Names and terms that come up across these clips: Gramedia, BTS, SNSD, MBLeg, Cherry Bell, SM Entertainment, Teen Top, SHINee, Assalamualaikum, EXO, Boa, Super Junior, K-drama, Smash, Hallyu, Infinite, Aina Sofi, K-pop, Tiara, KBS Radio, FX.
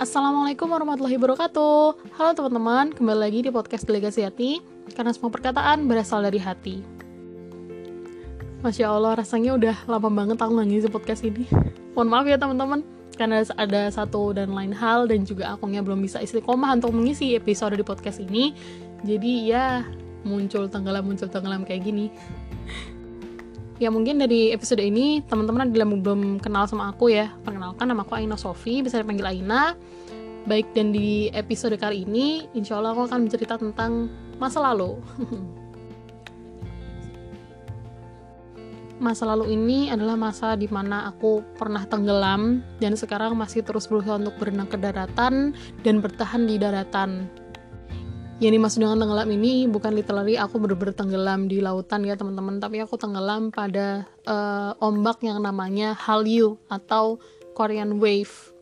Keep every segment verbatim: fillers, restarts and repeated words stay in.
Assalamualaikum warahmatullahi wabarakatuh. Halo teman-teman, kembali lagi di podcast Delegasi Hati, karena semua perkataan berasal dari hati. Masya Allah, rasanya udah lama banget aku nggak ngisi podcast ini. Mohon maaf ya teman-teman, karena ada satu dan lain hal, dan juga akunya belum bisa istiqomah untuk mengisi episode di podcast ini. Jadi ya, muncul tenggelam-muncul tenggelam kayak gini. Ya mungkin dari episode ini teman-teman ada yang belum kenal sama aku ya. Perkenalkan, nama aku Aina Sofi, bisa dipanggil Aina. Baik, dan di episode kali ini insya Allah aku akan bercerita tentang masa lalu. Masa lalu ini adalah masa di mana aku pernah tenggelam dan sekarang masih terus berusaha untuk berenang ke daratan dan bertahan di daratan. Yang dimaksud dengan tenggelam ini bukan literally aku bener-bener tenggelam di lautan ya teman-teman, tapi aku tenggelam pada uh, ombak yang namanya Hallyu atau Korean Wave.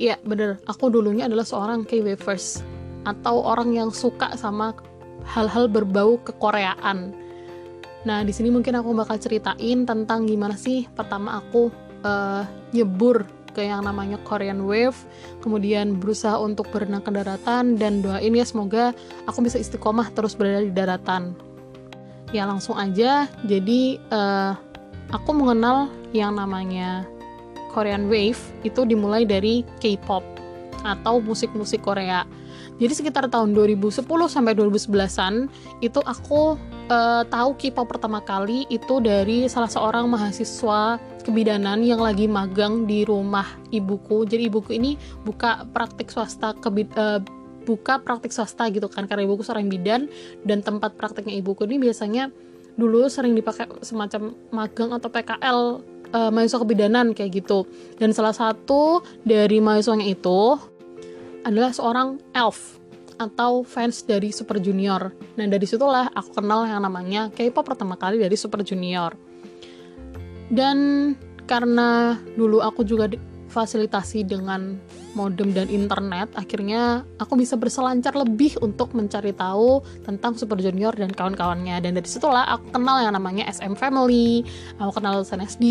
Ya bener, aku dulunya adalah seorang K-wavers atau orang yang suka sama hal-hal berbau kekoreaan. Nah di sini mungkin aku bakal ceritain tentang gimana sih pertama aku uh, nyebur ke yang namanya Korean Wave, kemudian berusaha untuk berenang ke daratan, dan doain ya semoga aku bisa istiqomah terus berada di daratan. Ya langsung aja, jadi uh, aku mengenal yang namanya Korean Wave itu dimulai dari K-pop atau musik-musik Korea. Jadi sekitar tahun dua ribu sepuluh sampai dua ribu sebelas-an itu aku uh, tahu K-pop pertama kali itu dari salah seorang mahasiswa kebidanan yang lagi magang di rumah ibuku. Jadi ibuku ini buka praktik swasta kebid, uh, buka praktik swasta gitu kan, karena ibuku seorang bidan, dan tempat praktiknya ibuku ini biasanya dulu sering dipakai semacam magang atau P K L uh, mahasiswa kebidanan kayak gitu. Dan salah satu dari mahasiswanya itu adalah seorang elf atau fans dari Super Junior. Nah dari situlah aku kenal yang namanya K-pop pertama kali dari Super Junior. Dan karena dulu aku juga fasilitasi dengan modem dan internet, akhirnya aku bisa berselancar lebih untuk mencari tahu tentang Super Junior dan kawan-kawannya. Dan dari situlah aku kenal yang namanya S M Family, aku kenal S N S D,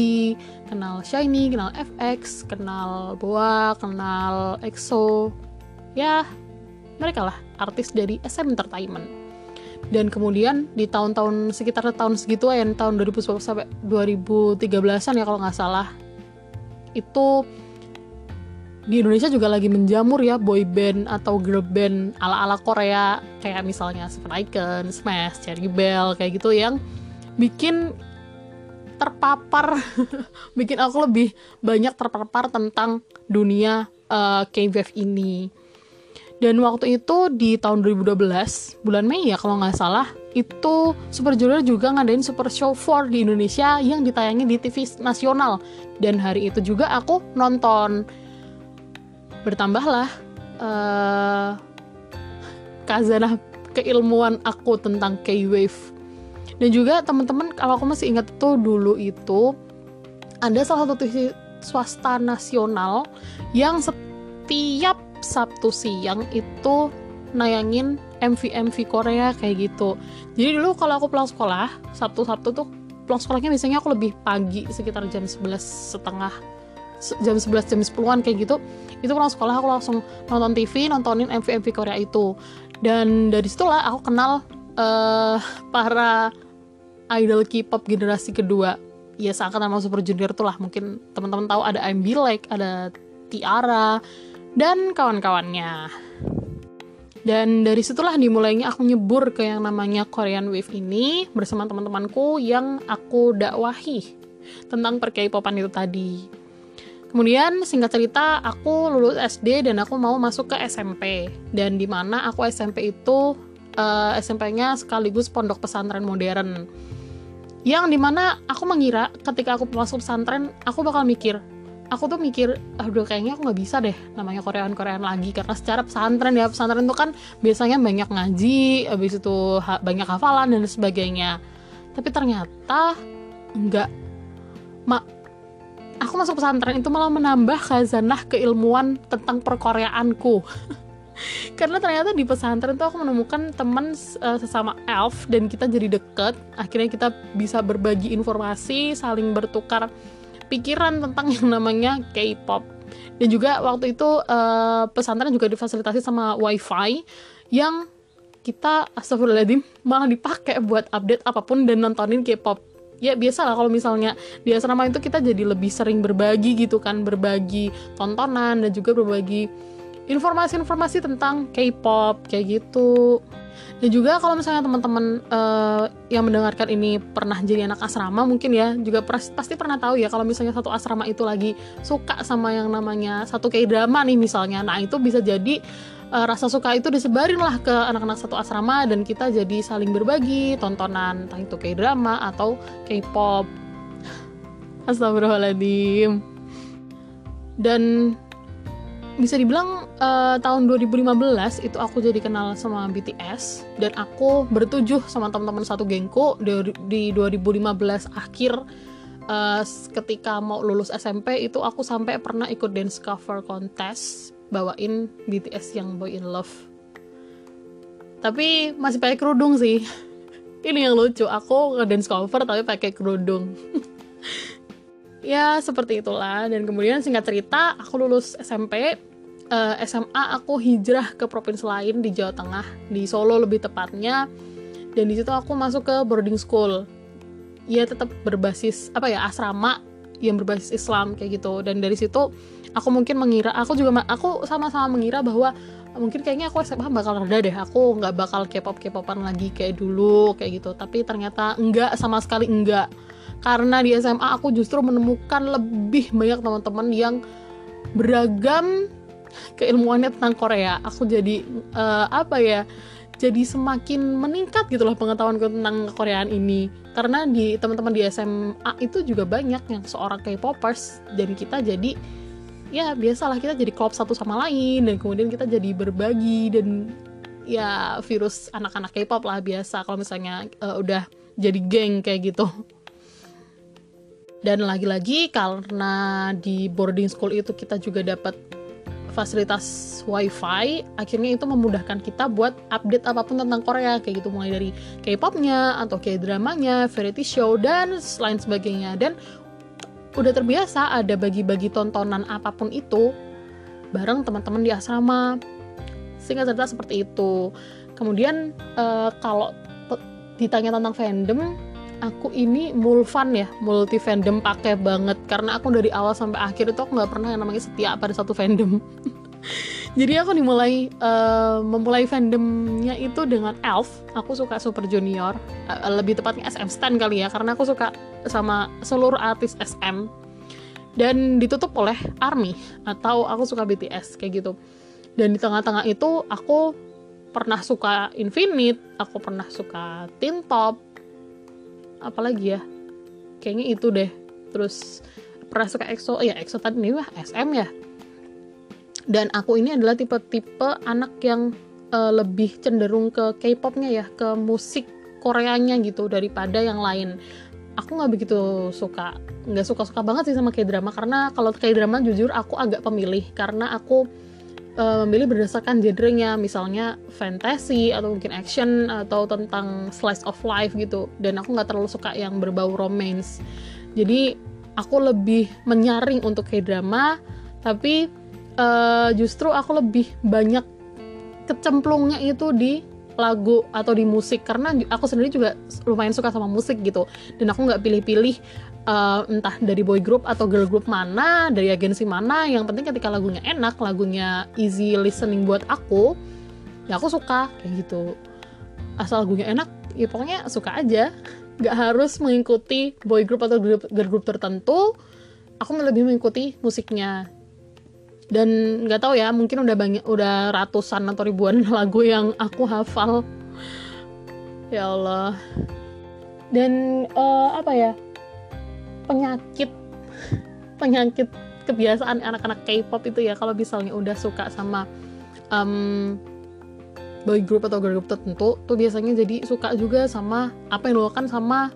kenal SHINee, kenal F X, kenal Boa, kenal E X O. Ya, mereka lah artis dari S M Entertainment. Dan kemudian di tahun-tahun sekitar tahun segitu ya, tahun dua ribu sepuluh sampai dua ribu tiga belas-an ya kalau nggak salah, itu di Indonesia juga lagi menjamur ya boy band atau girl band ala-ala Korea, kayak misalnya Super Icon, Smash, Cherry Bell kayak gitu, yang bikin terpapar bikin aku lebih banyak terpapar tentang dunia uh, K-wave ini. Dan waktu itu di tahun dua ribu dua belas, bulan Mei ya kalau nggak salah, itu Super Junior juga ngadain Super Show four di Indonesia yang ditayangin di T V nasional. Dan hari itu juga aku nonton. Bertambahlah uh, khazanah keilmuan aku tentang K-Wave. Dan juga teman-teman, kalau aku masih ingat tuh dulu itu ada salah satu T V swasta nasional yang setiap Sabtu siang itu nayangin M V M V Korea kayak gitu. Jadi dulu kalau aku pulang sekolah, Sabtu-Sabtu tuh pulang sekolahnya biasanya aku lebih pagi, sekitar jam sebelas setengah, jam sebelas, jam sepuluhan kayak gitu. Itu pulang sekolah aku langsung nonton T V, nontonin M V M V Korea itu. Dan dari situlah aku kenal uh, para idol K-pop generasi kedua. Ya seakan sama Super Junior tuh lah, mungkin teman-teman tahu ada MBLeg, ada Tiara, dan kawan-kawannya. Dan dari situlah dimulainya aku nyebur ke yang namanya Korean Wave ini bersama teman-temanku yang aku dakwahi tentang per-K-popan itu tadi. Kemudian singkat cerita aku lulus S D dan aku mau masuk ke S M P. Dan di mana aku S M P itu uh, S M P-nya sekaligus pondok pesantren modern. Yang di mana aku mengira ketika aku masuk pesantren aku bakal mikir, aku tuh mikir, aduh kayaknya aku gak bisa deh namanya Korean-Korean lagi, karena secara pesantren ya, pesantren itu kan biasanya banyak ngaji, habis itu ha- banyak hafalan dan sebagainya. Tapi ternyata enggak. Ma- aku masuk pesantren itu malah menambah khazanah keilmuan tentang perkoreaanku. Karena ternyata di pesantren tuh aku menemukan teman uh, sesama elf, dan kita jadi deket, akhirnya kita bisa berbagi informasi, saling bertukar pikiran tentang yang namanya K-pop. Dan juga waktu itu uh, pesantren juga difasilitasi sama wifi yang kita astagfirullahaladzim malah dipakai buat update apapun dan nontonin K-pop. Ya biasalah kalau misalnya di asrama itu kita jadi lebih sering berbagi gitu kan, berbagi tontonan dan juga berbagi informasi-informasi tentang K-pop kayak gitu. Dan juga kalau misalnya teman-teman uh, yang mendengarkan ini pernah jadi anak asrama mungkin ya, juga pasti pernah tahu ya kalau misalnya satu asrama itu lagi suka sama yang namanya satu K-drama nih misalnya. Nah itu bisa jadi uh, rasa suka itu disebarin lah ke anak-anak satu asrama dan kita jadi saling berbagi tontonan entah itu K-drama atau K-pop. Astagfirullahaladzim. Dan bisa dibilang uh, tahun dua ribu lima belas itu aku jadi kenal sama B T S dan aku bertujuh sama teman-teman satu gengku di, di dua ribu lima belas akhir uh, ketika mau lulus S M P itu aku sampai pernah ikut dance cover contest bawain B T S yang Boy in Love. Tapi masih pakai kerudung sih. Ini yang lucu, aku nge-dance cover tapi pakai kerudung. Ya seperti itulah. Dan kemudian singkat cerita aku lulus S M P, uh, S M A aku hijrah ke provinsi lain di Jawa Tengah, di Solo lebih tepatnya, dan di situ aku masuk ke boarding school ya, tetap berbasis apa ya asrama yang berbasis Islam kayak gitu. Dan dari situ aku mungkin mengira aku juga aku sama-sama mengira bahwa mungkin kayaknya aku S M A bakal reda deh, aku nggak bakal K-pop K-popan lagi kayak dulu kayak gitu. Tapi ternyata enggak, sama sekali enggak. Karena di S M A aku justru menemukan lebih banyak teman-teman yang beragam keilmuannya tentang Korea. Aku jadi uh, apa ya? Jadi semakin meningkat gitu loh pengetahuanku tentang Koreaan ini. Karena di teman-teman di S M A itu juga banyak yang seorang K-popers dan kita jadi ya biasalah kita jadi klop satu sama lain dan kemudian kita jadi berbagi dan ya virus anak-anak K-pop lah biasa kalau misalnya uh, udah jadi geng kayak gitu. Dan lagi-lagi karena di boarding school itu kita juga dapat fasilitas wifi, akhirnya itu memudahkan kita buat update apapun tentang Korea kayak gitu, mulai dari K-popnya atau K-dramanya, variety show dan lain sebagainya. Dan udah terbiasa ada bagi-bagi tontonan apapun itu bareng teman-teman di asrama. Singkat cerita seperti itu. Kemudian eh, kalau ditanya tentang fandom, aku ini mulfan ya, multi fandom pakai banget, karena aku dari awal sampai akhir itu aku nggak pernah yang namanya setia pada satu fandom. Jadi aku dimulai uh, memulai fandomnya itu dengan Elf. Aku suka Super Junior, uh, lebih tepatnya S M Stan kali ya, karena aku suka sama seluruh artis S M. Dan ditutup oleh ARMY atau aku suka B T S kayak gitu. Dan di tengah-tengah itu aku pernah suka Infinite, aku pernah suka Teen Top. Apalagi ya, kayaknya itu deh. Terus pernah suka EXO, ya EXO tadi nih wah S M ya. Dan aku ini adalah tipe-tipe anak yang uh, lebih cenderung ke K-popnya ya, ke musik Koreanya gitu daripada yang lain. Aku nggak begitu suka, nggak suka-suka banget sih sama K-drama, karena kalau K-drama jujur aku agak pemilih, karena aku uh, memilih berdasarkan genrenya, misalnya fantasy atau mungkin action atau tentang slice of life gitu. Dan aku nggak terlalu suka yang berbau romance. Jadi aku lebih menyaring untuk K-drama, tapi Uh, justru aku lebih banyak kecemplungnya itu di lagu atau di musik, karena aku sendiri juga lumayan suka sama musik gitu. Dan aku nggak pilih-pilih uh, entah dari boy group atau girl group mana, dari agensi mana. Yang penting ketika lagunya enak, lagunya easy listening buat aku, ya aku suka kayak gitu. Asal lagunya enak, ya pokoknya suka aja. Nggak harus mengikuti boy group atau girl group tertentu. Aku lebih mengikuti musiknya. Dan nggak tahu ya, mungkin udah banyak, udah ratusan atau ribuan lagu yang aku hafal. Ya Allah. Dan uh, apa ya, penyakit penyakit kebiasaan anak-anak K-pop itu ya, kalau misalnya udah suka sama um, boy group atau girl group tertentu, tuh biasanya jadi suka juga sama apa yang dilakukan sama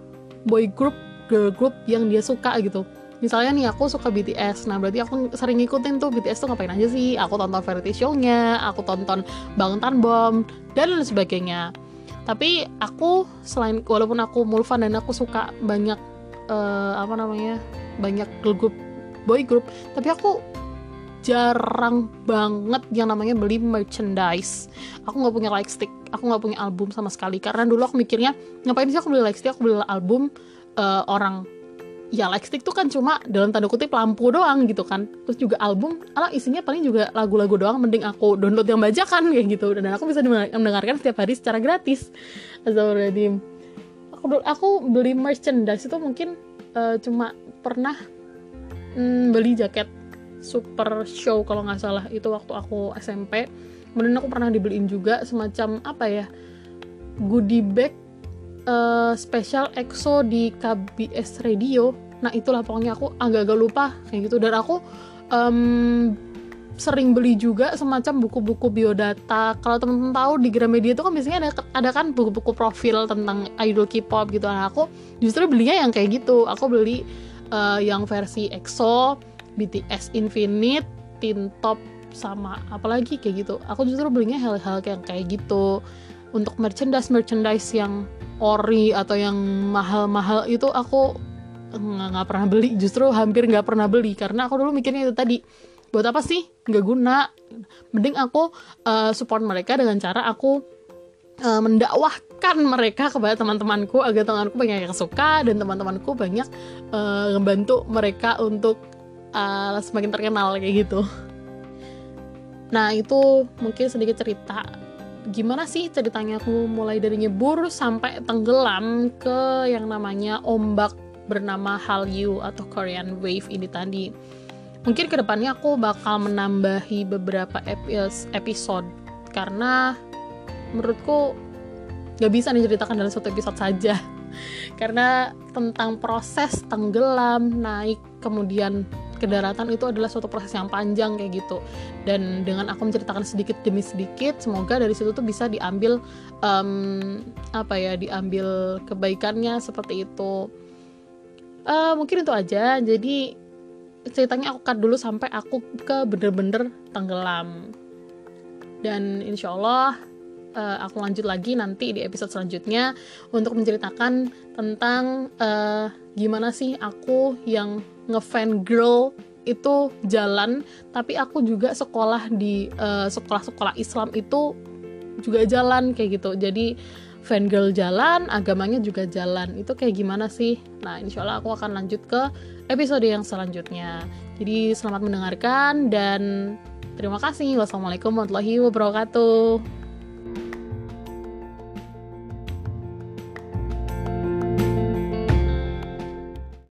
boy group, girl group yang dia suka gitu. Misalnya nih aku suka B T S, nah berarti aku sering ngikutin tuh B T S tuh ngapain aja sih, aku tonton variety show-nya, aku tonton Bang Tan Bomb, dan lain sebagainya. Tapi aku, selain walaupun aku mulfan dan aku suka banyak, uh, apa namanya, banyak girl group, boy group, tapi aku jarang banget yang namanya beli merchandise. Aku nggak punya lightstick, aku nggak punya album sama sekali. Karena dulu aku mikirnya ngapain sih aku beli lightstick, aku beli album uh, orang. Ya lightstick tuh kan cuma dalam tanda kutip lampu doang gitu kan. Terus juga album, ala isinya paling juga lagu-lagu doang. Mending aku download yang bajakan kayak gitu. Dan aku bisa mendengarkan setiap hari secara gratis. Astagfirullahaladzim. Aku, aku beli merchandise itu mungkin uh, cuma pernah mm, beli jaket Super Show kalau nggak salah, itu waktu aku S M P. Kemudian aku pernah dibeliin juga semacam apa ya, goodie bag uh, spesial E X O di K B S Radio. Nah itulah pokoknya, aku agak-agak lupa kayak gitu. Dan aku um, sering beli juga semacam buku-buku biodata. Kalau temen-temen tahu di Gramedia itu kan biasanya ada, ada kan buku-buku profil tentang idol K-pop gitu. Nah aku justru belinya yang kayak gitu. Aku beli uh, yang versi E X O, B T S, Infinite, Teen Top, sama apalagi kayak gitu. Aku justru belinya hal-hal yang kayak gitu. Untuk merchandise-merchandise yang ori atau yang mahal-mahal itu aku nggak pernah beli. Justru hampir nggak pernah beli karena aku dulu mikirnya itu tadi, buat apa sih? Nggak guna. Mending aku uh, support mereka dengan cara aku uh, mendakwahkan mereka kepada teman-temanku agar temanku banyak yang suka dan teman-temanku banyak uh, membantu mereka untuk Uh, semakin terkenal kayak gitu. Nah itu mungkin sedikit cerita gimana sih ceritanya aku mulai dari nyebur sampai tenggelam ke yang namanya ombak bernama Hallyu atau Korean Wave ini tadi. Mungkin kedepannya aku bakal menambahi beberapa episode karena menurutku gak bisa diceritakan dalam satu episode saja karena tentang proses tenggelam, naik, kemudian ke daratan itu adalah suatu proses yang panjang kayak gitu. Dan dengan aku menceritakan sedikit demi sedikit, semoga dari situ tuh bisa diambil um, apa ya, diambil kebaikannya seperti itu. Uh, mungkin itu aja. Jadi ceritanya aku cut dulu sampai aku ke bener-bener tenggelam. Dan insya Allah uh, aku lanjut lagi nanti di episode selanjutnya untuk menceritakan tentang uh, gimana sih aku yang ngefan girl itu jalan, tapi aku juga sekolah di uh, sekolah-sekolah Islam itu juga jalan kayak gitu. Jadi fan girl jalan, agamanya juga jalan. Itu kayak gimana sih? Nah, insyaallah aku akan lanjut ke episode yang selanjutnya. Jadi selamat mendengarkan dan terima kasih. Wassalamualaikum warahmatullahi wabarakatuh.